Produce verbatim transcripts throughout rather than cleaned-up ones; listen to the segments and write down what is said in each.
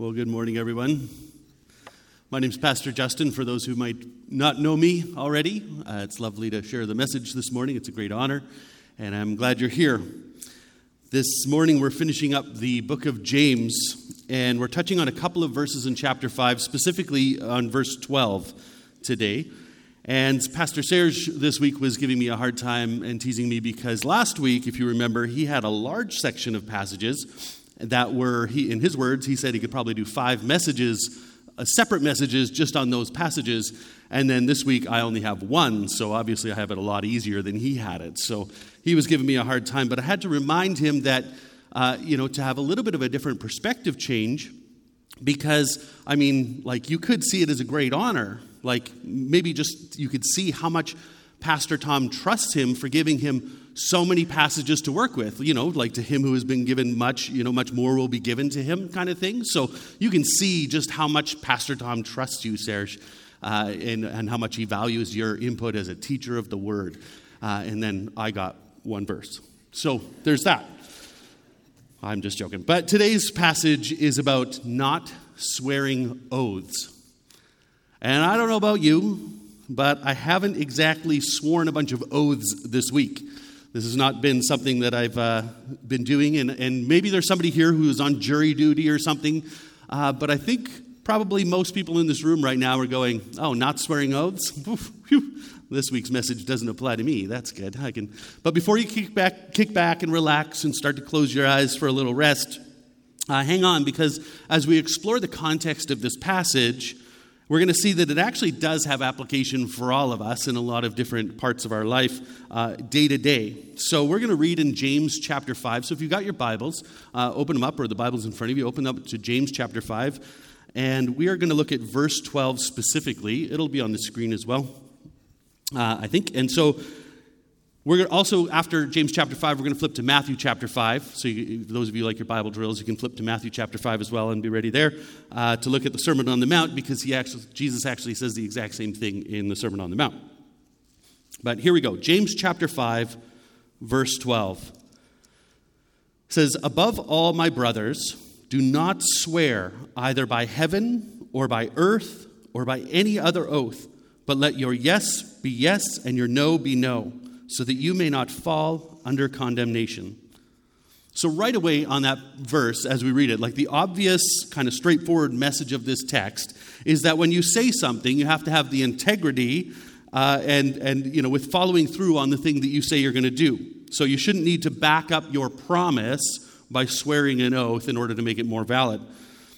Well, good morning, everyone. My name is Pastor Justin. For those who might not know me already, uh, it's lovely to share the message this morning. It's a great honor, and I'm glad you're here. This morning, we're finishing up the book of James, and we're touching on a couple of verses in chapter five, specifically on verse twelve today. And Pastor Serge this week was giving me a hard time and teasing me because last week, if you remember, he had a large section of passages that were, he, in his words, he said he could probably do five messages, uh, separate messages just on those passages. And then this week I only have one, so obviously I have it a lot easier than he had it. So he was giving me a hard time, but I had to remind him that, uh, you know, to have a little bit of a different perspective change, because, I mean, like you could see it as a great honor. Like maybe just you could see how much Pastor Tom trusts him for giving him so many passages to work with, you know, like to him who has been given much, you know, much more will be given to him kind of thing. So you can see just how much Pastor Tom trusts you, Serge, uh, and, and how much he values your input as a teacher of the word. Uh, and then I got one verse. So there's that. I'm just joking. But today's passage is about not swearing oaths. And I don't know about you, but I haven't exactly sworn a bunch of oaths this week. This has not been something that I've uh, been doing, and, and maybe there's somebody here who is on jury duty or something, uh, but I think probably most people in this room right now are going, oh, not swearing oaths? Oof, whew, this week's message doesn't apply to me. That's good. I can. But before you kick back, kick back and relax and start to close your eyes for a little rest, uh, hang on, because as we explore the context of this passage, we're going to see that it actually does have application for all of us in a lot of different parts of our life uh, day to day. So we're going to read in James chapter five. So if you've got your Bibles, uh, open them up, or the Bible's in front of you, open up to James chapter five. And we are going to look at verse twelve specifically. It'll be on the screen as well, uh, I think. And so we're also, after James chapter five, we're going to flip to Matthew chapter five. So you, those of you who like your Bible drills, you can flip to Matthew chapter five as well and be ready there uh, to look at the Sermon on the Mount, because he actually, Jesus actually says the exact same thing in the Sermon on the Mount. But here we go. James chapter five, verse twelve says, "Above all, my brothers, do not swear either by heaven or by earth or by any other oath, but let your yes be yes and your no be no, so that you may not fall under condemnation." So right away on that verse, as we read it, like the obvious kind of straightforward message of this text is that when you say something, you have to have the integrity uh, and, and you know, with following through on the thing that you say you're going to do. So you shouldn't need to back up your promise by swearing an oath in order to make it more valid.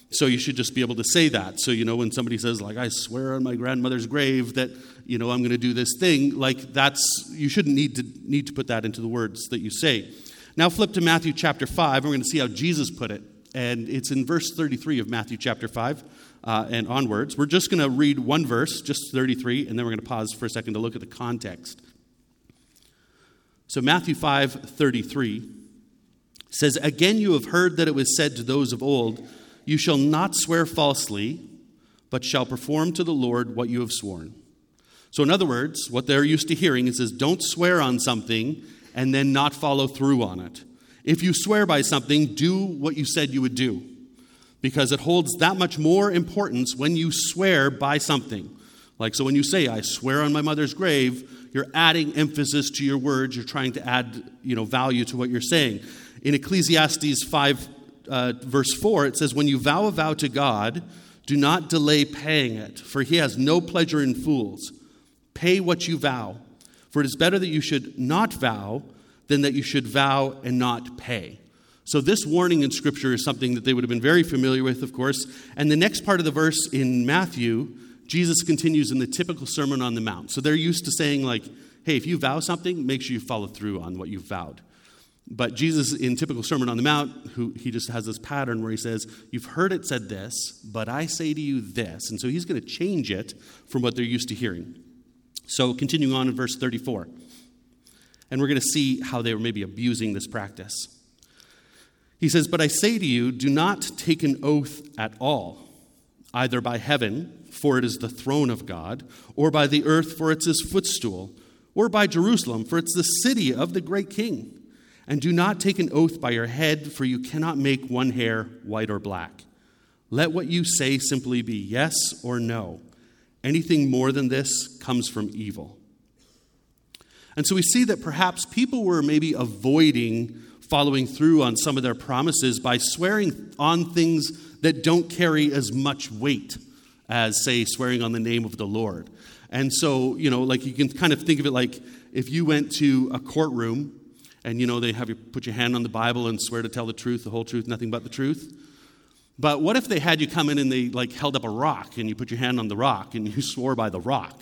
So you should just be able to say that. So, you know, when somebody says, like, I swear on my grandmother's grave that, you know, I'm going to do this thing, like that's, you shouldn't need to need to put that into the words that you say. Now flip to Matthew chapter five, and we're going to see how Jesus put it. And it's in verse thirty-three of Matthew chapter five uh, and onwards. We're just going to read one verse, just thirty-three, and then we're going to pause for a second to look at the context. So Matthew five thirty-three says, "Again, you have heard that it was said to those of old, you shall not swear falsely, but shall perform to the Lord what you have sworn." So in other words, what they're used to hearing is, don't swear on something and then not follow through on it. If you swear by something, do what you said you would do, because it holds that much more importance when you swear by something. Like, so when you say, I swear on my mother's grave, you're adding emphasis to your words. You're trying to add, you know, value to what you're saying. In Ecclesiastes five, Uh, verse four, it says, "When you vow a vow to God, do not delay paying it, for he has no pleasure in fools. Pay what you vow, for it is better that you should not vow than that you should vow and not pay." So this warning in Scripture is something that they would have been very familiar with, of course. And the next part of the verse in Matthew, Jesus continues in the typical Sermon on the Mount. So they're used to saying, like, hey, if you vow something, make sure you follow through on what you vowed. But Jesus, in typical Sermon on the Mount, who he just has this pattern where he says, you've heard it said this, but I say to you this. And so he's going to change it from what they're used to hearing. So continuing on in verse thirty-four, and we're going to see how they were maybe abusing this practice. He says, "But I say to you, do not take an oath at all, either by heaven, for it is the throne of God, or by the earth, for it's his footstool, or by Jerusalem, for it's the city of the great king. And do not take an oath by your head, for you cannot make one hair white or black. Let what you say simply be yes or no. Anything more than this comes from evil." And so we see that perhaps people were maybe avoiding following through on some of their promises by swearing on things that don't carry as much weight as, say, swearing on the name of the Lord. And so, you know, like you can kind of think of it like if you went to a courtroom and, you know, they have you put your hand on the Bible and swear to tell the truth, the whole truth, nothing but the truth. But what if they had you come in and they, like, held up a rock and you put your hand on the rock and you swore by the rock?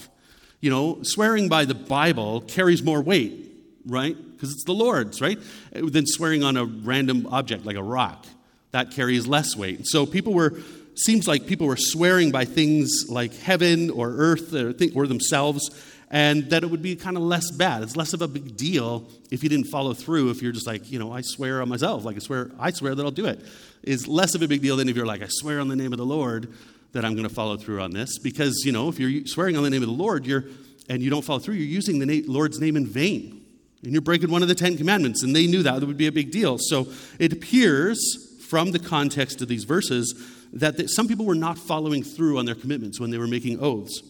You know, swearing by the Bible carries more weight, right? Because it's the Lord's, right? Than swearing on a random object like a rock. That carries less weight. So people were, seems like people were swearing by things like heaven or earth or, th- or themselves, and that it would be kind of less bad. It's less of a big deal if you didn't follow through, if you're just like, you know, I swear on myself, like I swear, I swear that I'll do it. It's less of a big deal than if you're like, I swear on the name of the Lord that I'm going to follow through on this. Because, you know, if you're swearing on the name of the Lord you're and you don't follow through, you're using the na- Lord's name in vain. And you're breaking one of the Ten Commandments. And they knew that. That would be a big deal. So it appears from the context of these verses that the, some people were not following through on their commitments when they were making oaths.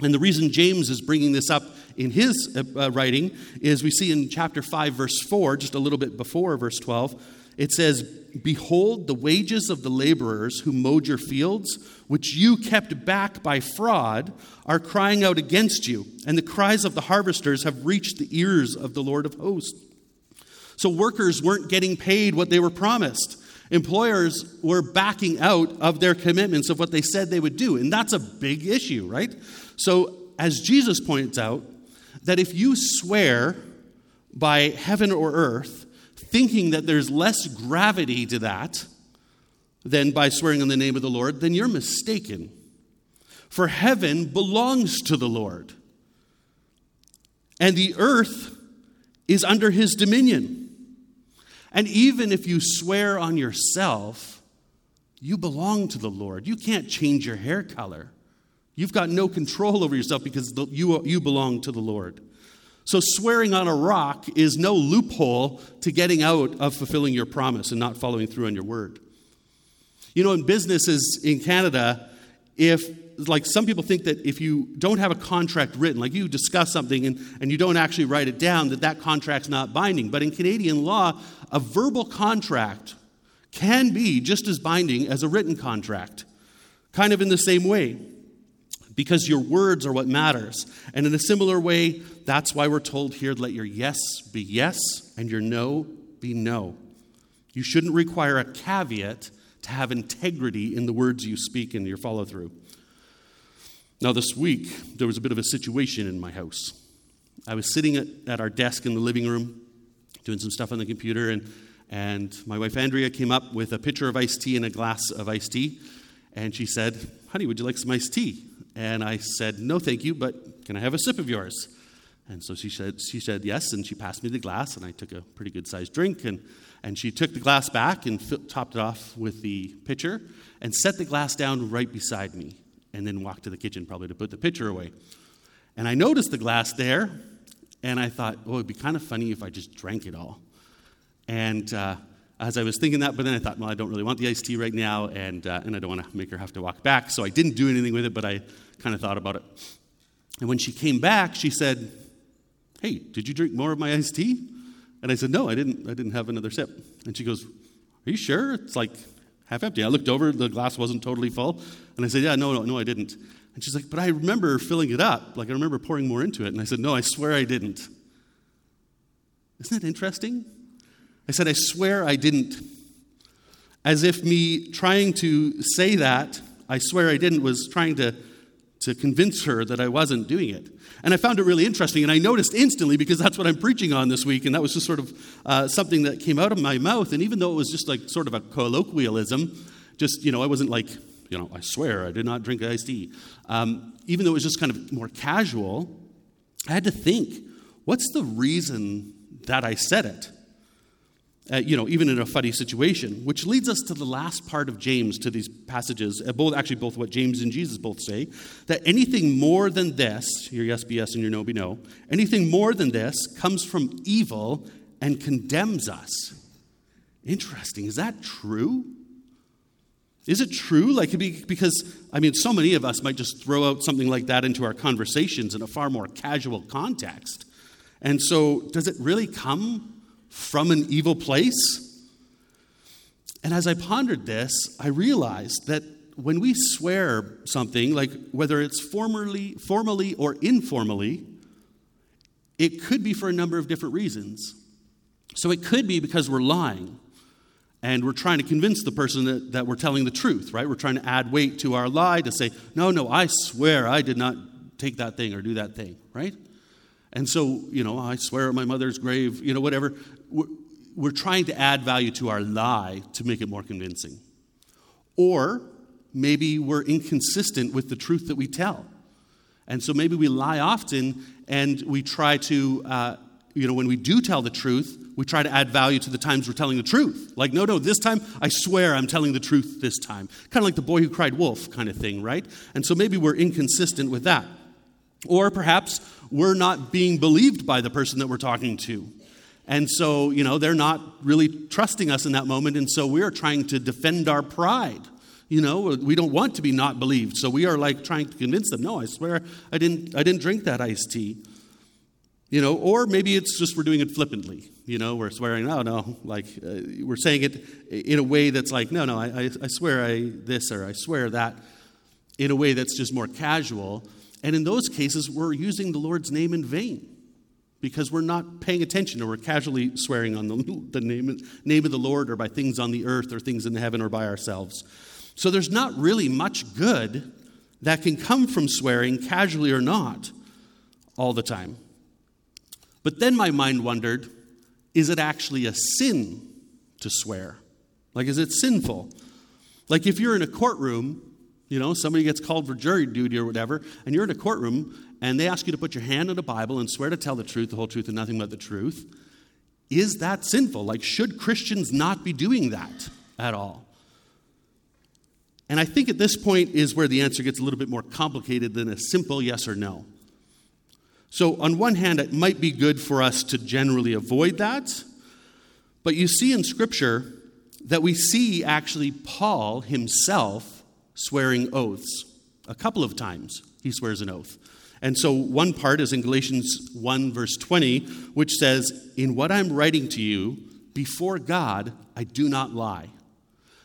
And the reason James is bringing this up in his uh, writing is we see in chapter five, verse four, just a little bit before verse twelve, it says, "Behold, the wages of the laborers who mowed your fields, which you kept back by fraud, are crying out against you. And the cries of the harvesters have reached the ears of the Lord of hosts." So workers weren't getting paid what they were promised. Employers were backing out of their commitments of what they said they would do. And that's a big issue, right? So as Jesus points out, that if you swear by heaven or earth, thinking that there's less gravity to that than by swearing in the name of the Lord, then you're mistaken. For heaven belongs to the Lord, and the earth is under his dominion. And even if you swear on yourself, you belong to the Lord. You can't change your hair color. You've got no control over yourself because you you belong to the Lord. So swearing on a rock is no loophole to getting out of fulfilling your promise and not following through on your word. You know, in businesses in Canada, if, like, some people think that if you don't have a contract written, like you discuss something and, and you don't actually write it down, that that contract's not binding. But in Canadian law, a verbal contract can be just as binding as a written contract, kind of in the same way. Because your words are what matters. And in a similar way, that's why we're told here, let your yes be yes and your no be no. You shouldn't require a caveat to have integrity in the words you speak and your follow-through. Now, this week, there was a bit of a situation in my house. I was sitting at, at our desk in the living room, doing some stuff on the computer, and, and my wife Andrea came up with a pitcher of iced tea and a glass of iced tea. And she said, "Honey, would you like some iced tea?" And I said, "No, thank you, but can I have a sip of yours?" And so she said, she said yes, and she passed me the glass, and I took a pretty good-sized drink, and, and she took the glass back and fi- topped it off with the pitcher and set the glass down right beside me and then walked to the kitchen probably to put the pitcher away. And I noticed the glass there, and I thought, oh, it'd be kind of funny if I just drank it all. And uh, as I was thinking that, but then I thought, well, I don't really want the iced tea right now, and uh, and I don't want to make her have to walk back, so I didn't do anything with it, but I kind of thought about it. And when she came back, she said, "Hey, did you drink more of my iced tea?" And I said, "No, I didn't. I didn't have another sip." And she goes, "Are you sure? It's like half empty." I looked over; the glass wasn't totally full. And I said, "Yeah, no, no, no, I didn't." And she's like, "But I remember filling it up. Like I remember pouring more into it." And I said, "No, I swear I didn't." Isn't that interesting? I said, "I swear I didn't." As if me trying to say that, "I swear I didn't," was trying to to convince her that I wasn't doing it. And I found it really interesting, and I noticed instantly, because that's what I'm preaching on this week, and that was just sort of uh, something that came out of my mouth, and even though it was just like sort of a colloquialism, just, you know, I wasn't like, you know, I swear I did not drink iced tea. Um, even though it was just kind of more casual, I had to think, what's the reason that I said it? Uh, you know, even in a funny situation, which leads us to the last part of James, to these passages, uh, both actually both what James and Jesus both say, that anything more than this, your yes be yes and your no be no, anything more than this comes from evil and condemns us. Interesting. Is that true? Is it true? Like, because, I mean, so many of us might just throw out something like that into our conversations in a far more casual context. And so, does it really come from an evil place? And as I pondered this, I realized that when we swear something, like whether it's formally, formally or informally, it could be for a number of different reasons. So it could be because we're lying and we're trying to convince the person that, that we're telling the truth, right? We're trying to add weight to our lie to say, no, no, I swear I did not take that thing or do that thing, right? And so, you know, I swear at my mother's grave, you know, whatever. We're, we're trying to add value to our lie to make it more convincing. Or maybe we're inconsistent with the truth that we tell. And so maybe we lie often and we try to, uh, you know, when we do tell the truth, we try to add value to the times we're telling the truth. Like, no, no, this time, I swear I'm telling the truth this time. Kind of like the boy who cried wolf kind of thing, right? And so maybe we're inconsistent with that. Or perhaps we're not being believed by the person that we're talking to. And so, you know, they're not really trusting us in that moment. And so we're trying to defend our pride. You know, we don't want to be not believed. So we are like trying to convince them, no, I swear I didn't I didn't drink that iced tea. You know, or maybe it's just we're doing it flippantly. You know, we're swearing, no, no, like uh, we're saying it in a way that's like, no, no, I, I swear I this or I swear that, in a way that's just more casual. And in those cases, we're using the Lord's name in vain because we're not paying attention, or we're casually swearing on the, the name, name of the Lord, or by things on the earth or things in the heaven, or by ourselves. So there's not really much good that can come from swearing, casually or not, all the time. But then my mind wondered, is it actually a sin to swear? Like, is it sinful? Like, if you're in a courtroom, you know, somebody gets called for jury duty or whatever, and you're in a courtroom, and they ask you to put your hand on a Bible and swear to tell the truth, the whole truth, and nothing but the truth. Is that sinful? Like, should Christians not be doing that at all? And I think at this point is where the answer gets a little bit more complicated than a simple yes or no. So on one hand, it might be good for us to generally avoid that. But you see in Scripture that we see actually Paul himself swearing oaths. A couple of times he swears an oath. And so one part is in Galatians one verse twenty, which says, "In what I'm writing to you, before God, I do not lie."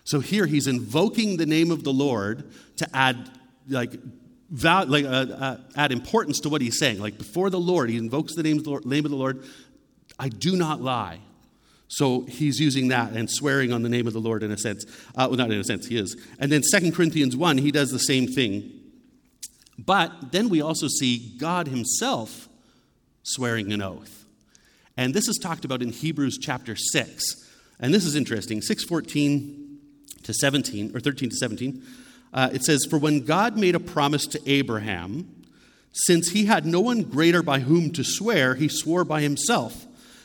So here he's invoking the name of the Lord to add like, val- like uh, uh, add importance to what he's saying. Like before the Lord, he invokes the name of the Lord, name of the Lord, I do not lie. So he's using that and swearing on the name of the Lord in a sense. Uh, well, not in a sense, he is. And then Second Corinthians one, he does the same thing. But then we also see God himself swearing an oath. And this is talked about in Hebrews chapter six. And this is interesting, six fourteen to seventeen, or thirteen to seventeen. Uh, it says, "For when God made a promise to Abraham, since he had no one greater by whom to swear, he swore by himself,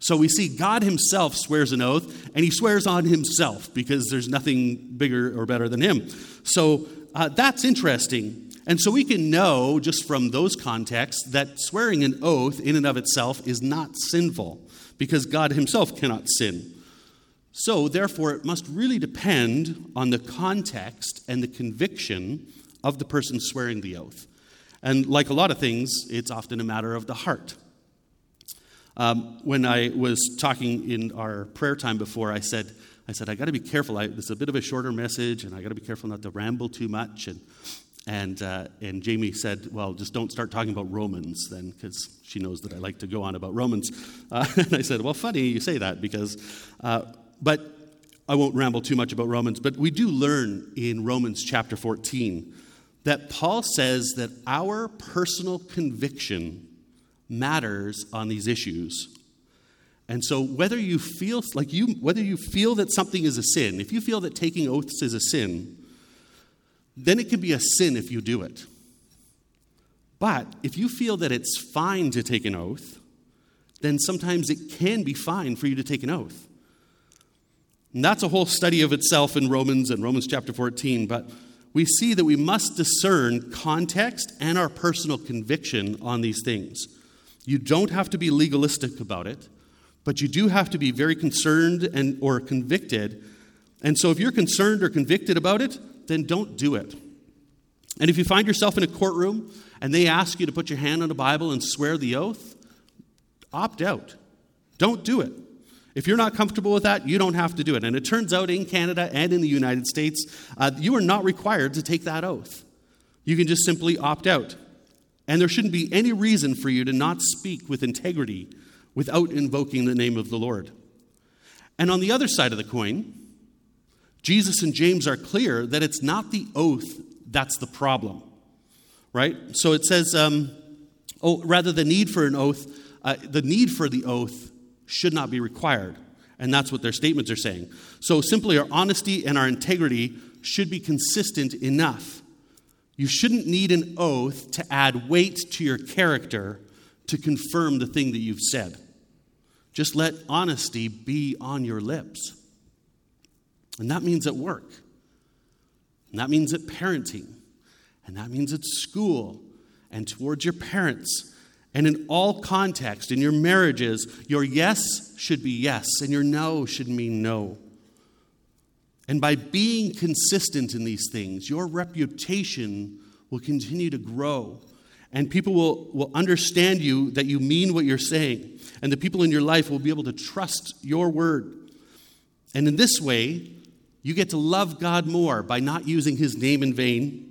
So we see God himself swears an oath, and he swears on himself because there's nothing bigger or better than him. So uh, that's interesting. And so we can know just from those contexts that swearing an oath in and of itself is not sinful because God himself cannot sin. So therefore, it must really depend on the context and the conviction of the person swearing the oath. And like a lot of things, it's often a matter of the heart. Um, when I was talking in our prayer time before, I said, "I said I got to be careful. I, this is a bit of a shorter message, and I got to be careful not to ramble too much." And and uh, and Jamie said, "Well, just don't start talking about Romans then, because she knows that I like to go on about Romans." Uh, and I said, "Well, funny you say that, because uh, but I won't ramble too much about Romans. But we do learn in Romans chapter fourteen that Paul says that our personal conviction matters on these issues. And so whether you feel like you whether you feel that something is a sin, if you feel that taking oaths is a sin, then it can be a sin if you do it. But if you feel that it's fine to take an oath, then sometimes it can be fine for you to take an oath. And that's a whole study of itself in Romans and Romans chapter fourteen, but we see that we must discern context and our personal conviction on these things. You don't have to be legalistic about it, but you do have to be very concerned and or convicted. And so if you're concerned or convicted about it, then don't do it. And if you find yourself in a courtroom and they ask you to put your hand on a Bible and swear the oath, opt out. Don't do it. If you're not comfortable with that, you don't have to do it. And it turns out in Canada and in the United States, uh, you are not required to take that oath. You can just simply opt out. And there shouldn't be any reason for you to not speak with integrity without invoking the name of the Lord. And on the other side of the coin, Jesus and James are clear that it's not the oath that's the problem, right? So it says, um, oh, rather the need for an oath, uh, the need for the oath should not be required. And that's what their statements are saying. So simply our honesty and our integrity should be consistent enough. You shouldn't need an oath to add weight to your character to confirm the thing that you've said. Just let honesty be on your lips. And that means at work. And that means at parenting. And that means at school and towards your parents. And in all contexts, in your marriages, your yes should be yes and your no should mean no. And by being consistent in these things, your reputation will continue to grow. And people will, will understand you, that you mean what you're saying. And the people in your life will be able to trust your word. And in this way, you get to love God more by not using his name in vain.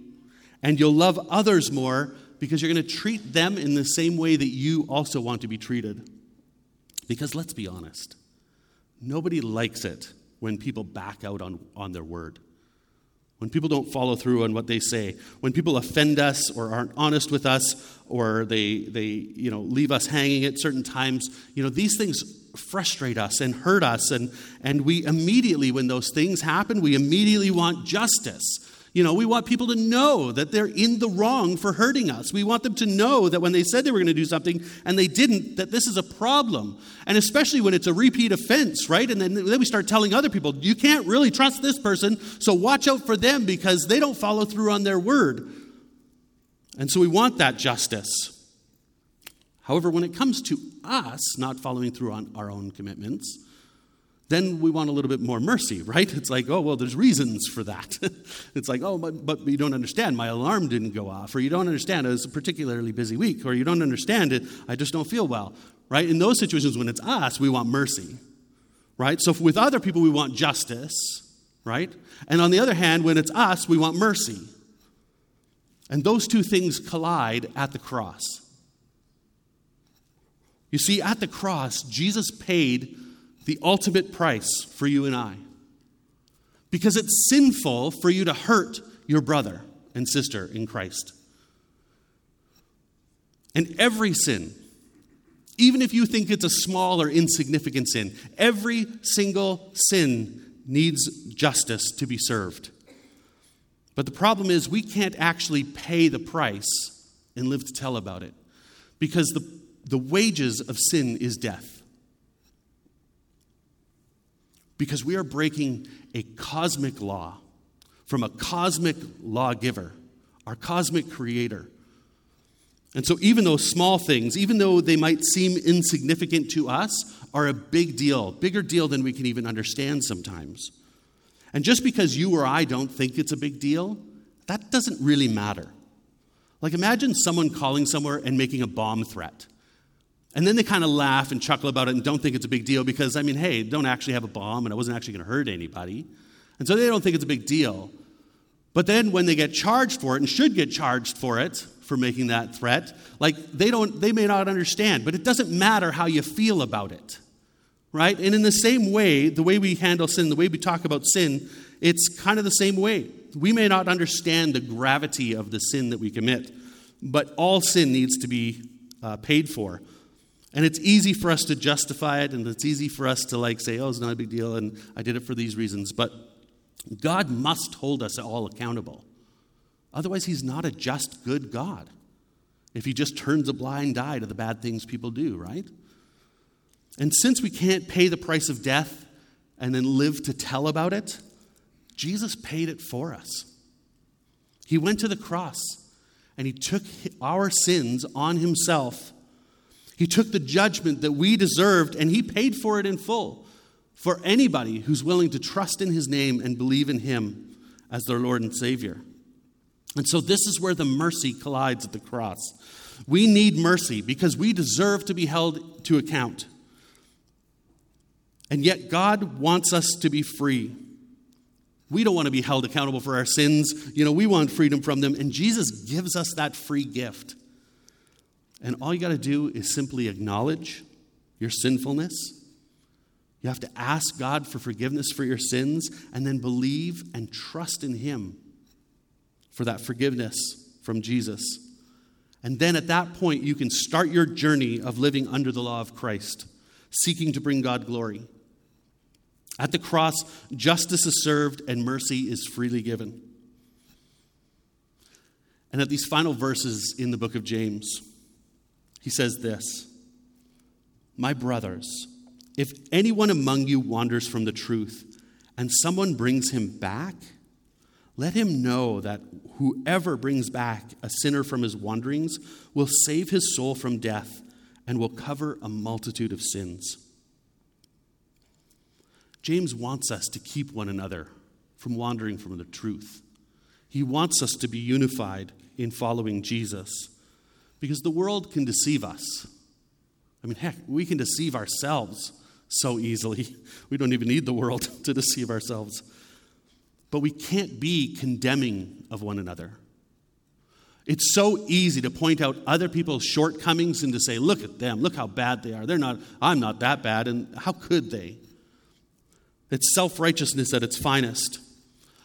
And you'll love others more because you're going to treat them in the same way that you also want to be treated. Because let's be honest, nobody likes it when people back out on, on their word. When people don't follow through on what they say, when people offend us or aren't honest with us, or they they you know leave us hanging at certain times, you know these things frustrate us and hurt us, and and we immediately, when those things happen, we immediately want justice. You know, we want people to know that they're in the wrong for hurting us. We want them to know that when they said they were going to do something and they didn't, that this is a problem. And especially when it's a repeat offense, right? And then, then we start telling other people, you can't really trust this person, so watch out for them because they don't follow through on their word. And so we want that justice. However, when it comes to us not following through on our own commitments, then we want a little bit more mercy, right? It's like, oh, well, there's reasons for that. It's like, oh, but, but you don't understand. My alarm didn't go off. Or you don't understand. It was a particularly busy week. Or you don't understand it. I just don't feel well, right? In those situations, when it's us, we want mercy, right? So with other people, we want justice, right? And on the other hand, when it's us, we want mercy. And those two things collide at the cross. You see, at the cross, Jesus paid the ultimate price for you and I. Because it's sinful for you to hurt your brother and sister in Christ. And every sin, even if you think it's a small or insignificant sin, every single sin needs justice to be served. But the problem is we can't actually pay the price and live to tell about it. Because the, the wages of sin is death. Because we are breaking a cosmic law from a cosmic lawgiver, our cosmic creator. And so even those small things, even though they might seem insignificant to us, are a big deal, bigger deal than we can even understand sometimes. And just because you or I don't think it's a big deal, that doesn't really matter. Like imagine someone calling somewhere and making a bomb threat. And then they kind of laugh and chuckle about it and don't think it's a big deal because, I mean, hey, don't actually have a bomb and I wasn't actually going to hurt anybody. And so they don't think it's a big deal. But then when they get charged for it, and should get charged for it, for making that threat, like they don't, they may not understand, but it doesn't matter how you feel about it, right? And in the same way, the way we handle sin, the way we talk about sin, it's kind of the same way. We may not understand the gravity of the sin that we commit, but all sin needs to be uh, paid for. And it's easy for us to justify it, and it's easy for us to like say, oh, it's not a big deal, and I did it for these reasons. But God must hold us all accountable. Otherwise, he's not a just, good God. if he just turns a blind eye to the bad things people do, right? And since we can't pay the price of death and then live to tell about it, Jesus paid it for us. He went to the cross and he took our sins on himself. He took the judgment that we deserved and he paid for it in full for anybody who's willing to trust in his name and believe in him as their Lord and Savior. And so this is where the mercy collides at the cross. We need mercy because we deserve to be held to account. And yet God wants us to be free. We don't want to be held accountable for our sins. You know, we want freedom from them. And Jesus gives us that free gift. And all you got to do is simply acknowledge your sinfulness. You have to ask God for forgiveness for your sins and then believe and trust in him for that forgiveness from Jesus. And then at that point, you can start your journey of living under the law of Christ, seeking to bring God glory. At the cross, justice is served and mercy is freely given. And at these final verses in the book of James, he says this, "My brothers, if anyone among you wanders from the truth and someone brings him back, let him know that whoever brings back a sinner from his wanderings will save his soul from death and will cover a multitude of sins." James wants us to keep one another from wandering from the truth. He wants us to be unified in following Jesus because the world can deceive us. I mean, heck, we can deceive ourselves so easily. We don't even need the world to deceive ourselves. But we can't be condemning of one another. It's so easy to point out other people's shortcomings and to say, look at them, look how bad they are. They're not, I'm not that bad, and how could they? It's self-righteousness at its finest.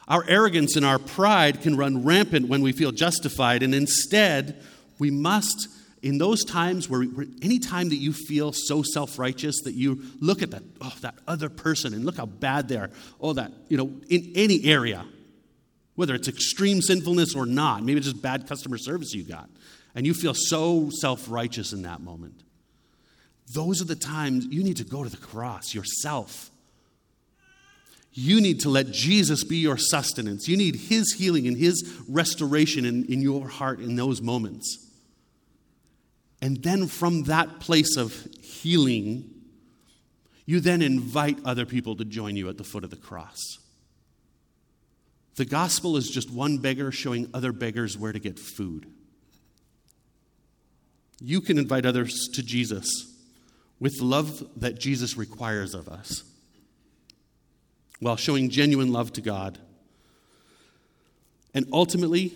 Our arrogance and our pride can run rampant when we feel justified, and instead, we must, in those times where, where any time that you feel so self-righteous that you look at that, oh, that other person and look how bad they are, oh, that, you know, in any area, whether it's extreme sinfulness or not, maybe it's just bad customer service you got, and you feel so self-righteous in that moment. Those are the times you need to go to the cross yourself. You need to let Jesus be your sustenance. You need his healing and his restoration in, in your heart in those moments. And then from that place of healing, you then invite other people to join you at the foot of the cross. The gospel is just one beggar showing other beggars where to get food. You can invite others to Jesus with love that Jesus requires of us, while showing genuine love to God. And ultimately,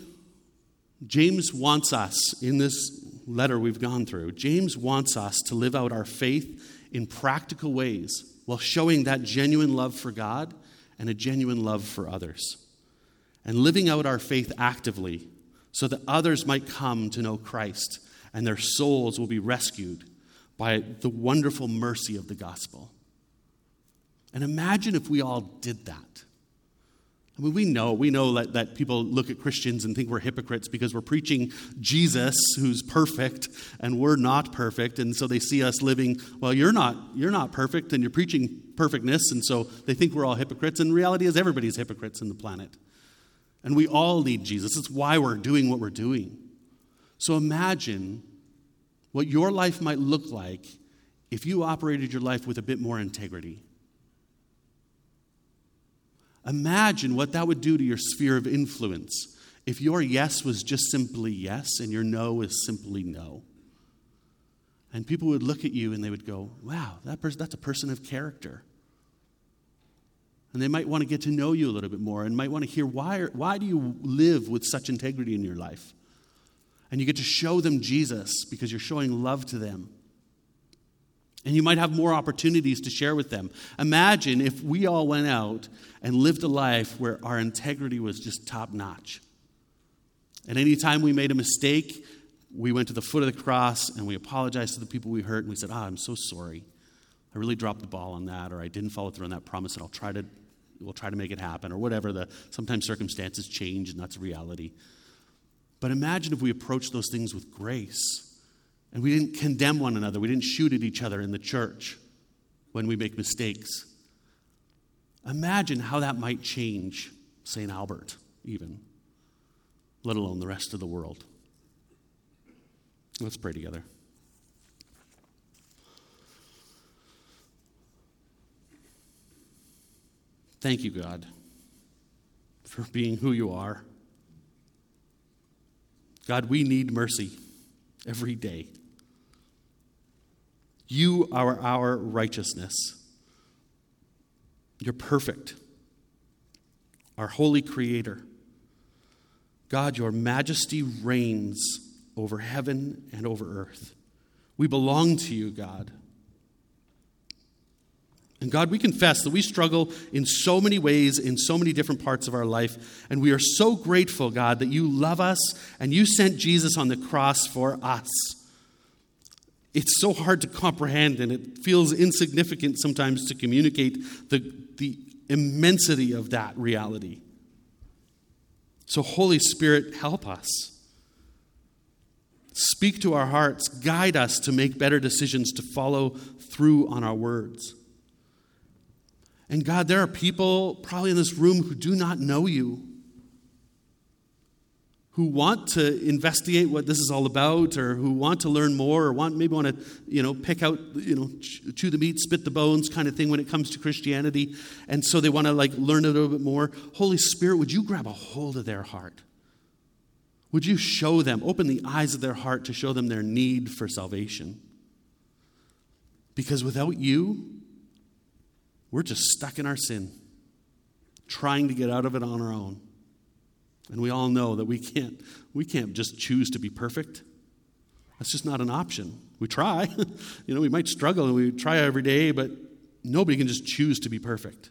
James wants us, in this letter we've gone through, James wants us to live out our faith in practical ways while showing that genuine love for God and a genuine love for others. And living out our faith actively so that others might come to know Christ and their souls will be rescued by the wonderful mercy of the gospel. And imagine if we all did that. I mean, we know, we know that, that people look at Christians and think we're hypocrites because we're preaching Jesus who's perfect and we're not perfect. And so they see us living, well, you're not, you're not perfect and you're preaching perfectness. And so they think we're all hypocrites. And reality is everybody's hypocrites in the planet. And we all need Jesus. That's why we're doing what we're doing. So imagine what your life might look like if you operated your life with a bit more integrity. Imagine what that would do to your sphere of influence if your yes was just simply yes and your no was simply no. And people would look at you and they would go, wow, that person, that's a person of character. And they might want to get to know you a little bit more and might want to hear why, why do you live with such integrity in your life? And you get to show them Jesus because you're showing love to them. And you might have more opportunities to share with them. Imagine if we all went out and lived a life where our integrity was just top notch. And any time we made a mistake, we went to the foot of the cross and we apologized to the people we hurt and we said, ah, oh, I'm so sorry. I really dropped the ball on that, or I didn't follow through on that promise and I'll try to, we'll try to make it happen, or whatever. The, sometimes circumstances change and that's reality. But imagine if we approached those things with grace and we didn't condemn one another. We didn't shoot at each other in the church when we make mistakes. Imagine how that might change Saint Albert even, let alone the rest of the world. Let's pray together. Thank you, God, for being who you are. God, we need mercy every day. You are our righteousness. You're perfect, our holy creator. God, your majesty reigns over heaven and over earth. We belong to you, God. And God, we confess that we struggle in so many ways, in so many different parts of our life. And we are so grateful, God, that you love us and you sent Jesus on the cross for us. It's so hard to comprehend, and it feels insignificant sometimes to communicate the, the immensity of that reality. So Holy Spirit, help us. Speak to our hearts. Guide us to make better decisions, to follow through on our words. And God, there are people probably in this room who do not know you, who want to investigate what this is all about, or who want to learn more, or want maybe want to, you know, pick out, you know, chew the meat, spit the bones kind of thing when it comes to Christianity. And so they want to like learn a little bit more. Holy Spirit, would you grab a hold of their heart? Would you show them, open the eyes of their heart to show them their need for salvation? Because without you, we're just stuck in our sin, trying to get out of it on our own. And we all know that we can't, we can't just choose to be perfect. That's just not an option. We try. You know, we might struggle and we try every day, but nobody can just choose to be perfect.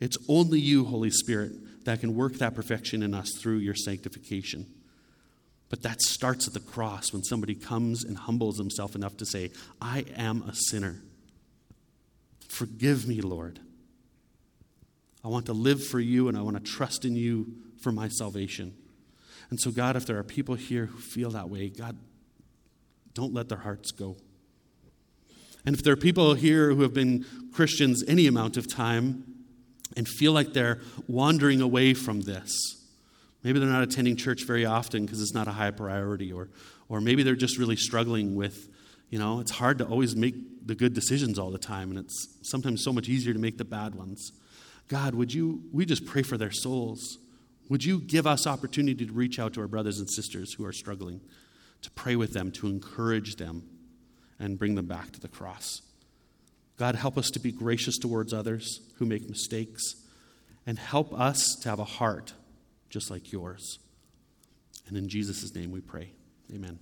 It's only you, Holy Spirit, that can work that perfection in us through your sanctification. But that starts at the cross when somebody comes and humbles himself enough to say, I am a sinner. Forgive me, Lord. I want to live for you, and I want to trust in you for my salvation. And so, God, if there are people here who feel that way, God, don't let their hearts go. And if there are people here who have been Christians any amount of time and feel like they're wandering away from this, maybe they're not attending church very often because it's not a high priority, or, or maybe they're just really struggling with, you know, it's hard to always make the good decisions all the time, and it's sometimes so much easier to make the bad ones. God, would you, we just pray for their souls. Would you give us opportunity to reach out to our brothers and sisters who are struggling, to pray with them, to encourage them, and bring them back to the cross. God, help us to be gracious towards others who make mistakes, and help us to have a heart just like yours. And in Jesus' name we pray. Amen.